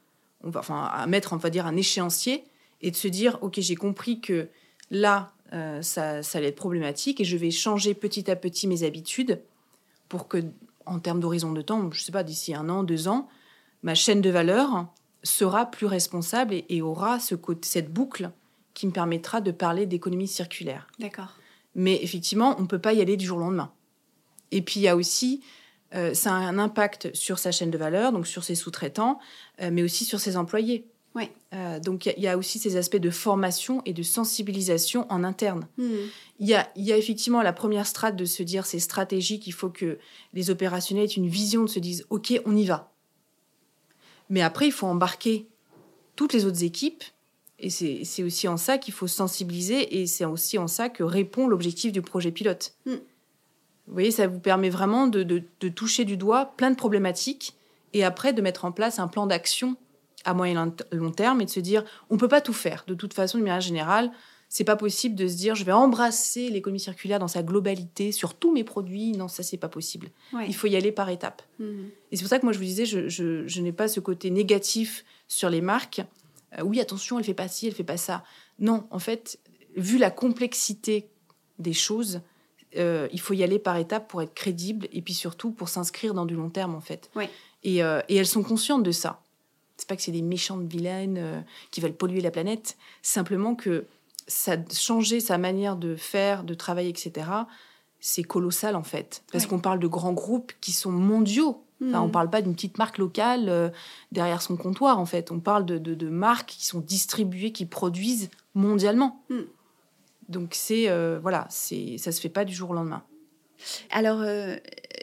On va, enfin, à mettre, on va dire, un échéancier et de se dire, OK, j'ai compris que là, euh, ça, ça allait être problématique et je vais changer petit à petit mes habitudes pour que, en termes d'horizon de temps, je ne sais pas, d'ici un an, deux ans, ma chaîne de valeur sera plus responsable et, et aura ce côté, cette boucle qui me permettra de parler d'économie circulaire. D'accord. Mais effectivement, on ne peut pas y aller du jour au lendemain. Et puis, il y a aussi... Euh, ça a un impact sur sa chaîne de valeur, donc sur ses sous-traitants, euh, mais aussi sur ses employés. Oui. Euh, donc, il y, y a aussi ces aspects de formation et de sensibilisation en interne. Il mmh. y, y a effectivement la première strate de se dire, c'est stratégique, il faut que les opérationnels aient une vision, de se dire, OK, on y va. Mais après, il faut embarquer toutes les autres équipes, et c'est, c'est aussi en ça qu'il faut sensibiliser, et c'est aussi en ça que répond l'objectif du projet pilote. Mmh. Vous voyez, ça vous permet vraiment de, de, de toucher du doigt plein de problématiques et après de mettre en place un plan d'action à moyen et long terme et de se dire, on ne peut pas tout faire. De toute façon, de manière générale, ce n'est pas possible de se dire, je vais embrasser l'économie circulaire dans sa globalité, sur tous mes produits. Non, ça, ce n'est pas possible. Ouais. Il faut y aller par étapes. Mmh. Et c'est pour ça que moi, je vous disais, je, je, je n'ai pas ce côté négatif sur les marques. Euh, oui, attention, elle ne fait pas ci, elle ne fait pas ça. Non, en fait, vu la complexité des choses... Euh, il faut y aller par étapes pour être crédible et puis surtout pour s'inscrire dans du long terme en fait. Oui. Et, euh, et elles sont conscientes de ça. C'est pas que c'est des méchantes vilaines euh, qui veulent polluer la planète, simplement que ça, changer sa manière de faire, de travailler, et cetera, c'est colossal en fait. Parce oui. qu'on parle de grands groupes qui sont mondiaux. Mmh. Enfin, on parle pas d'une petite marque locale euh, derrière son comptoir en fait. On parle de, de, de marques qui sont distribuées, qui produisent mondialement. Mmh. Donc, c'est, euh, voilà, c'est, ça ne se fait pas du jour au lendemain. Alors, euh,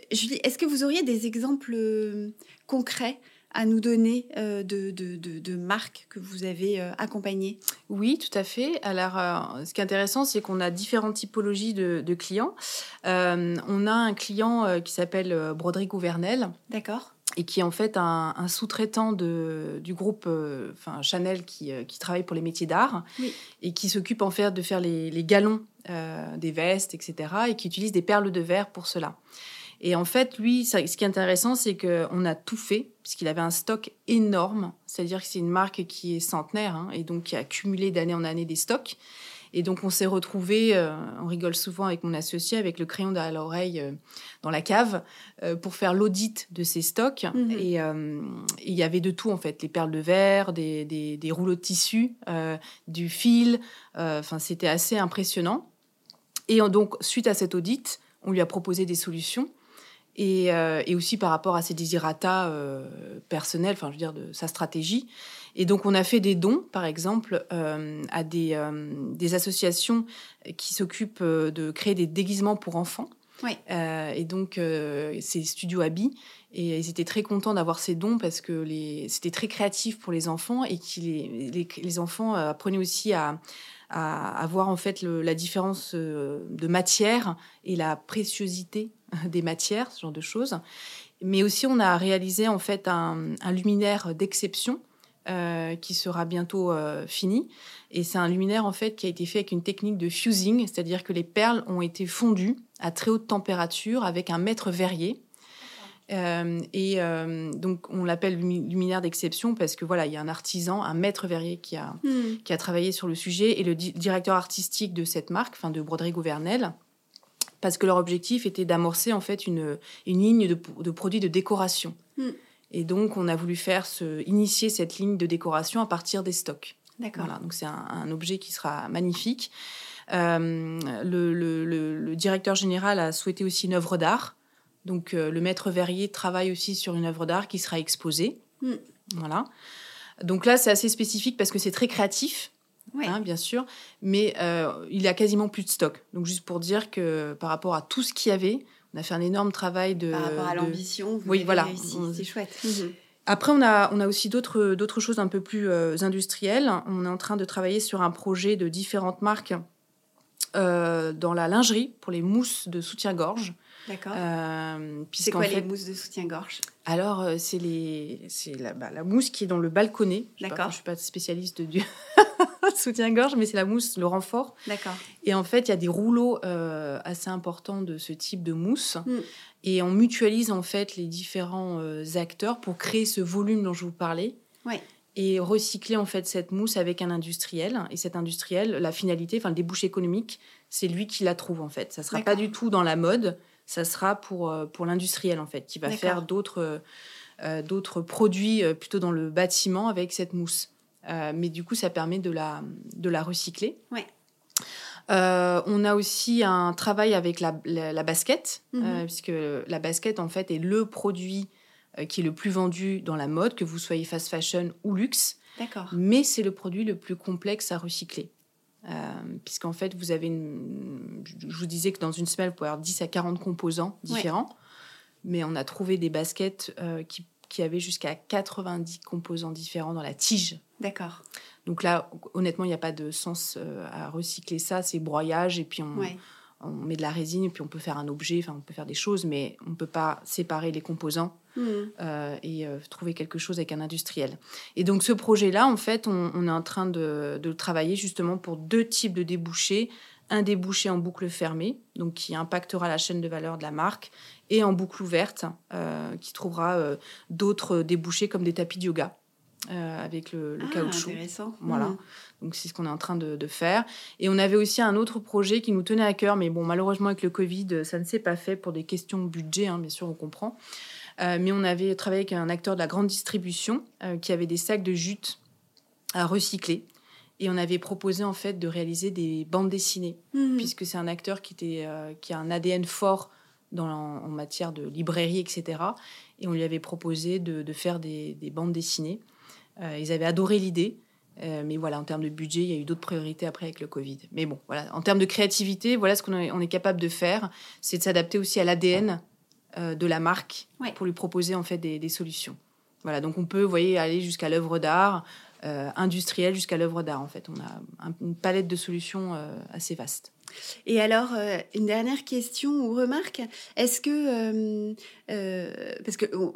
Julie, est-ce que vous auriez des exemples euh, concrets à nous donner euh, de, de, de, de marques que vous avez euh, accompagnées ? Oui, tout à fait. Alors, euh, ce qui est intéressant, c'est qu'on a différentes typologies de, de clients. Euh, on a un client euh, qui s'appelle euh, Broderie Gouvernel. D'accord. et qui est en fait un, un sous-traitant de, du groupe euh, enfin Chanel qui, euh, qui travaille pour les métiers d'art, oui, et qui s'occupe en fait de faire les, les galons euh, des vestes, et cetera, et qui utilise des perles de verre pour cela. Et en fait, lui, ça, ce qui est intéressant, c'est qu'on a tout fait, puisqu'il avait un stock énorme, c'est-à-dire que c'est une marque qui est centenaire, hein, et donc qui a accumulé d'année en année des stocks. Et donc, on s'est retrouvés, euh, on rigole souvent avec mon associé, avec le crayon derrière l'oreille euh, dans la cave, euh, pour faire l'audit de ces stocks. Mmh. Et euh, il y avait de tout, en fait. Les perles de verre, des, des, des rouleaux de tissu, euh, du fil. Enfin, euh, c'était assez impressionnant. Et donc, suite à cet audit, on lui a proposé des solutions. Et, euh, et aussi par rapport à ses désirata euh, personnels, enfin, je veux dire, de sa stratégie. Et donc, on a fait des dons, par exemple, euh, à des, euh, des associations qui s'occupent de créer des déguisements pour enfants. Oui. Euh, et donc, euh, c'est Studio Habi. Et ils étaient très contents d'avoir ces dons parce que les... c'était très créatif pour les enfants et que les, les, les enfants apprenaient aussi à... à voir en fait le, la différence de matière et la préciosité des matières, ce genre de choses. Mais aussi, on a réalisé en fait un, un luminaire d'exception euh, qui sera bientôt euh, fini. Et c'est un luminaire en fait qui a été fait avec une technique de fusing, c'est-à-dire que les perles ont été fondues à très haute température avec un mètre verrier. Euh, et euh, donc on l'appelle luminaire d'exception parce que voilà, il y a un artisan, un maître verrier qui a, mmh. qui a travaillé sur le sujet et le di- directeur artistique de cette marque, enfin de Broderie Gouvernel, parce que leur objectif était d'amorcer en fait une, une ligne de, de produits de décoration. Mmh. Et donc on a voulu faire ce, initier cette ligne de décoration à partir des stocks. D'accord. Voilà, donc c'est un, un objet qui sera magnifique. Euh, le, le, le, le directeur général a souhaité aussi une œuvre d'art. Donc, euh, le maître verrier travaille aussi sur une œuvre d'art qui sera exposée. Mm. Voilà. Donc là, c'est assez spécifique parce que c'est très créatif, ouais, hein, bien sûr. Mais euh, il n'y a quasiment plus de stock. Donc, juste pour dire que par rapport à tout ce qu'il y avait, on a fait un énorme travail de... Par rapport à de... l'ambition, vous oui, avez voilà. réussi. On... C'est chouette. Mm-hmm. Après, on a, on a aussi d'autres, d'autres choses un peu plus euh, industrielles. On est en train de travailler sur un projet de différentes marques euh, dans la lingerie pour les mousses de soutien-gorge. D'accord. Euh, c'est quoi fait... les mousses de soutien-gorge ? Alors, euh, c'est, les... c'est la, bah, la mousse qui est dans le balconnet. D'accord. Je ne suis pas spécialiste du soutien-gorge, mais c'est la mousse, le renfort. D'accord. Et en fait, il y a des rouleaux euh, assez importants de ce type de mousse. Mm. Et on mutualise en fait les différents euh, acteurs pour créer ce volume dont je vous parlais. Oui. Et recycler en fait cette mousse avec un industriel. Et cet industriel, la finalité, enfin le débouché économique, c'est lui qui la trouve en fait. Ça ne sera D'accord. pas du tout dans la mode. Ça sera pour, pour l'industriel, en fait, qui va D'accord. faire d'autres, euh, d'autres produits euh, plutôt dans le bâtiment avec cette mousse. Euh, mais du coup, ça permet de la, de la recycler. Ouais. Euh, on a aussi un travail avec la, la, la basket, mm-hmm. euh, puisque la basket, en fait, est le produit euh, qui est le plus vendu dans la mode, que vous soyez fast fashion ou luxe. D'accord. Mais c'est le produit le plus complexe à recycler. Euh, puisqu'en fait, vous avez une... je vous disais que dans une semaine, vous pouvez avoir dix à quarante composants différents, ouais. mais on a trouvé des baskets euh, qui, qui avaient jusqu'à quatre-vingt-dix composants différents dans la tige. D'accord. Donc là, honnêtement, il n'y a pas de sens euh, à recycler ça, c'est broyage, et puis on, ouais. on met de la résine, et puis on peut faire un objet, enfin, on peut faire des choses, mais on ne peut pas séparer les composants. Mmh. Euh, et euh, trouver quelque chose avec un industriel. Et donc, ce projet-là, en fait, on, on est en train de, de le travailler justement pour deux types de débouchés. Un débouché en boucle fermée, donc qui impactera la chaîne de valeur de la marque, et en boucle ouverte, euh, qui trouvera euh, d'autres débouchés comme des tapis de yoga euh, avec le, le ah, caoutchouc. Intéressant. Voilà. Mmh. Donc, c'est ce qu'on est en train de, de faire. Et on avait aussi un autre projet qui nous tenait à cœur, mais bon, malheureusement, avec le Covid, ça ne s'est pas fait pour des questions de budget, hein, bien sûr, on comprend. Euh, mais on avait travaillé avec un acteur de la grande distribution euh, qui avait des sacs de jute à recycler. Et on avait proposé, en fait, de réaliser des bandes dessinées, mmh. puisque c'est un acteur qui, était, euh, qui a un A D N fort dans, en, en matière de librairie, et cetera. Et on lui avait proposé de, de faire des, des bandes dessinées. Euh, ils avaient adoré l'idée. Euh, mais voilà, en termes de budget, il y a eu d'autres priorités après avec le Covid. Mais bon, voilà, en termes de créativité, voilà ce qu'on est, on est capable de faire. C'est de s'adapter aussi à l'A D N de la marque, ouais. pour lui proposer en fait des, des solutions. Voilà, donc on peut, vous voyez, aller jusqu'à l'œuvre d'art, euh, industrielle jusqu'à l'œuvre d'art. En fait, on a un, une palette de solutions euh, assez vaste. Et alors, euh, une dernière question ou remarque, est-ce que, euh, euh, parce que oh,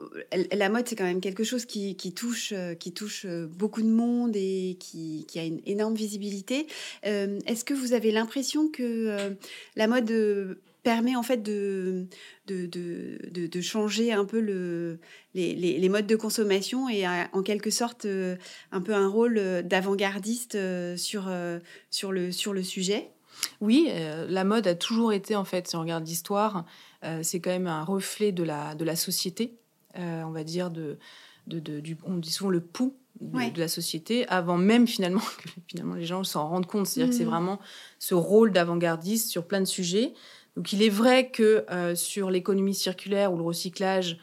la mode, c'est quand même quelque chose qui, qui, touche, euh, qui touche beaucoup de monde et qui, qui a une énorme visibilité, euh, est-ce que vous avez l'impression que euh, la mode euh, permet en fait de, de, de, de, de changer un peu le, les, les, les modes de consommation et a, en quelque sorte euh, un peu un rôle d'avant-gardiste euh, sur, euh, sur, le, sur le sujet ? Oui, euh, la mode a toujours été, en fait, si on regarde l'histoire, euh, c'est quand même un reflet de la, de la société, euh, on va dire, de, de, de, du, on dit souvent le pouls de, ouais. de la société, avant même finalement que finalement, les gens s'en rendent compte. C'est-à-dire mmh. que c'est vraiment ce rôle d'avant-gardiste sur plein de sujets. Donc, il est vrai que euh, sur l'économie circulaire ou le recyclage,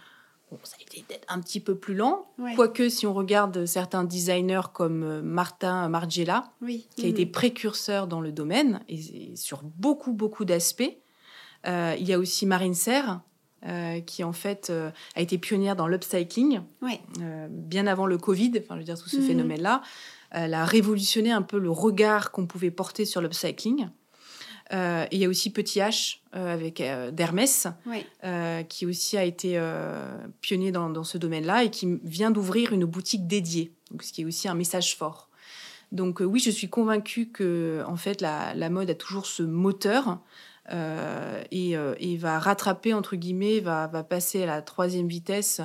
bon, ça a été peut-être un petit peu plus lent. Ouais. Quoique, si on regarde certains designers comme Martin Margiela, oui. qui a mmh. été précurseur dans le domaine, et, et sur beaucoup, beaucoup d'aspects. Euh, il y a aussi Marine Serre, euh, qui, en fait, euh, a été pionnière dans l'upcycling, ouais. euh, bien avant le Covid, enfin, je veux dire, tout ce mmh. phénomène-là. Elle a révolutionné un peu le regard qu'on pouvait porter sur l'upcycling. Euh, et il y a aussi Petit H euh, avec euh, d'Hermès, oui. euh, qui aussi a été euh, pionnier dans, dans ce domaine-là et qui vient d'ouvrir une boutique dédiée, donc, ce qui est aussi un message fort. Donc euh, oui, je suis convaincue que en fait la, la mode a toujours ce moteur euh, et, euh, et va rattraper entre guillemets, va, va passer à la troisième vitesse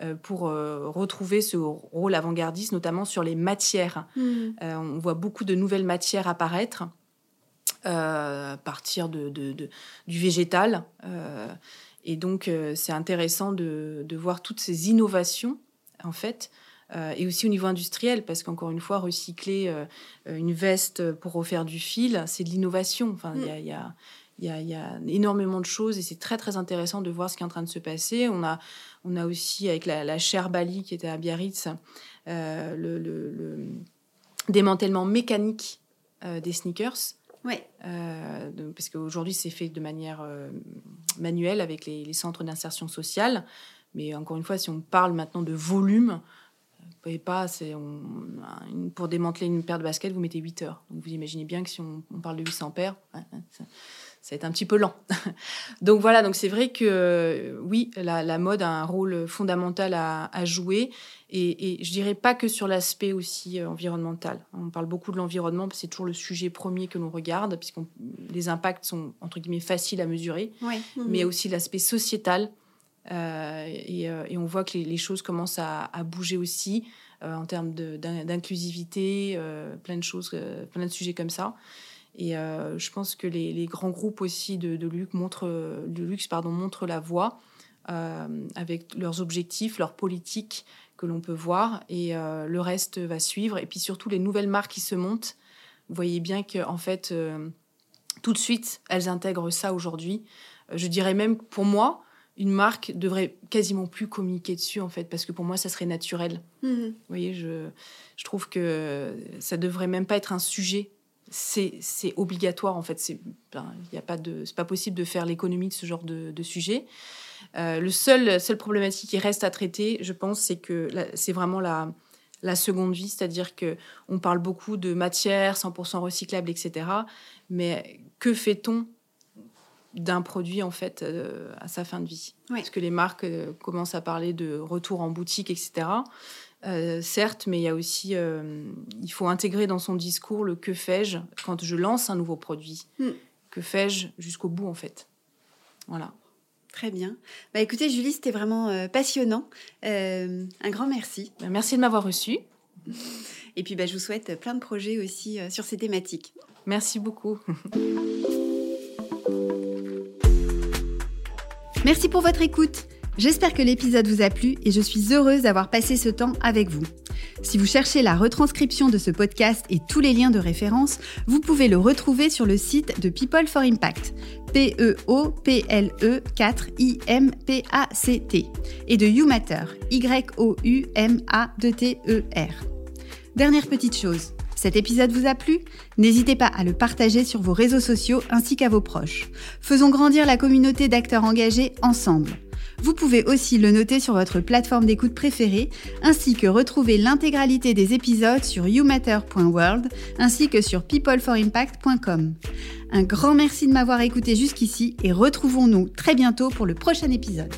euh, pour euh, retrouver ce rôle avant-gardiste, notamment sur les matières. Mmh. Euh, on voit beaucoup de nouvelles matières apparaître. Euh, à partir de, de, de, du végétal. Euh, et donc, euh, c'est intéressant de, de voir toutes ces innovations, en fait, euh, et aussi au niveau industriel, parce qu'encore une fois, recycler euh, une veste pour refaire du fil, c'est de l'innovation. Enfin, il y a, y a, y a, y a énormément de choses et c'est très, très intéressant de voir ce qui est en train de se passer. On a, on a aussi, avec la, la chaire Bali qui était à Biarritz, euh, le, le, le démantèlement mécanique euh, des sneakers. Ouais. Euh, donc, parce qu'aujourd'hui, c'est fait de manière euh, manuelle avec les, les centres d'insertion sociale. Mais encore une fois, si on parle maintenant de volume, vous pouvez pas, c'est, on, une, pour démanteler une paire de baskets, vous mettez huit heures. Donc vous imaginez bien que si on, on parle de huit cents paires, ouais, ça, ça va être un petit peu lent. donc voilà, donc c'est vrai que euh, oui, la, la mode a un rôle fondamental à, à jouer. Et, et je dirais pas que sur l'aspect aussi euh, environnemental. On parle beaucoup de l'environnement, parce que c'est toujours le sujet premier que l'on regarde, puisque les impacts sont, entre guillemets, faciles à mesurer. Oui. Mais aussi l'aspect sociétal. Euh, et, euh, et on voit que les, les choses commencent à, à bouger aussi, euh, en termes de, d'in, d'inclusivité, euh, plein de choses, euh, plein de sujets comme ça. Et euh, je pense que les, les grands groupes aussi de, de luxe montrent, de luxe, pardon, montrent la voie, euh, avec leurs objectifs, leurs politiques, que l'on peut voir, et euh, le reste va suivre. Et puis surtout, les nouvelles marques qui se montent, vous voyez bien qu'en fait, euh, tout de suite, elles intègrent ça aujourd'hui. Euh, je dirais même, pour moi, une marque devrait quasiment plus communiquer dessus, en fait, parce que pour moi, ça serait naturel. Mmh. Vous voyez, je, je trouve que ça devrait même pas être un sujet. C'est, c'est obligatoire, en fait. C'est, ben, y a pas de, c'est pas possible de faire l'économie de ce genre de, de sujet. Euh, le seul, seule problématique qui reste à traiter, je pense, c'est que la, c'est vraiment la, la seconde vie, c'est-à-dire que on parle beaucoup de matière cent pour cent recyclable, et cetera. Mais que fait-on d'un produit, en fait, euh, à sa fin de vie ? Oui. Parce que les marques euh, commencent à parler de retour en boutique, et cetera. Euh, certes, mais il y a aussi, euh, il faut intégrer dans son discours le que fais-je quand je lance un nouveau produit. Mm. Que fais-je jusqu'au bout, en fait. Voilà. Très bien. Bah, écoutez, Julie, c'était vraiment euh, passionnant. Euh, un grand merci. Merci de m'avoir reçue. Et puis, bah, je vous souhaite plein de projets aussi euh, sur ces thématiques. Merci beaucoup. Merci pour votre écoute. J'espère que l'épisode vous a plu et je suis heureuse d'avoir passé ce temps avec vous. Si vous cherchez la retranscription de ce podcast et tous les liens de référence, vous pouvez le retrouver sur le site de People for Impact, P E O P L E quatre I M P A C T, et de Youmatter, Y O U M A T T E R. Dernière petite chose, cet épisode vous a plu ? N'hésitez pas à le partager sur vos réseaux sociaux ainsi qu'à vos proches. Faisons grandir la communauté d'acteurs engagés ensemble. Vous pouvez aussi le noter sur votre plateforme d'écoute préférée, ainsi que retrouver l'intégralité des épisodes sur youmatter point world, ainsi que sur people for impact point com. Un grand merci de m'avoir écouté jusqu'ici et retrouvons-nous très bientôt pour le prochain épisode.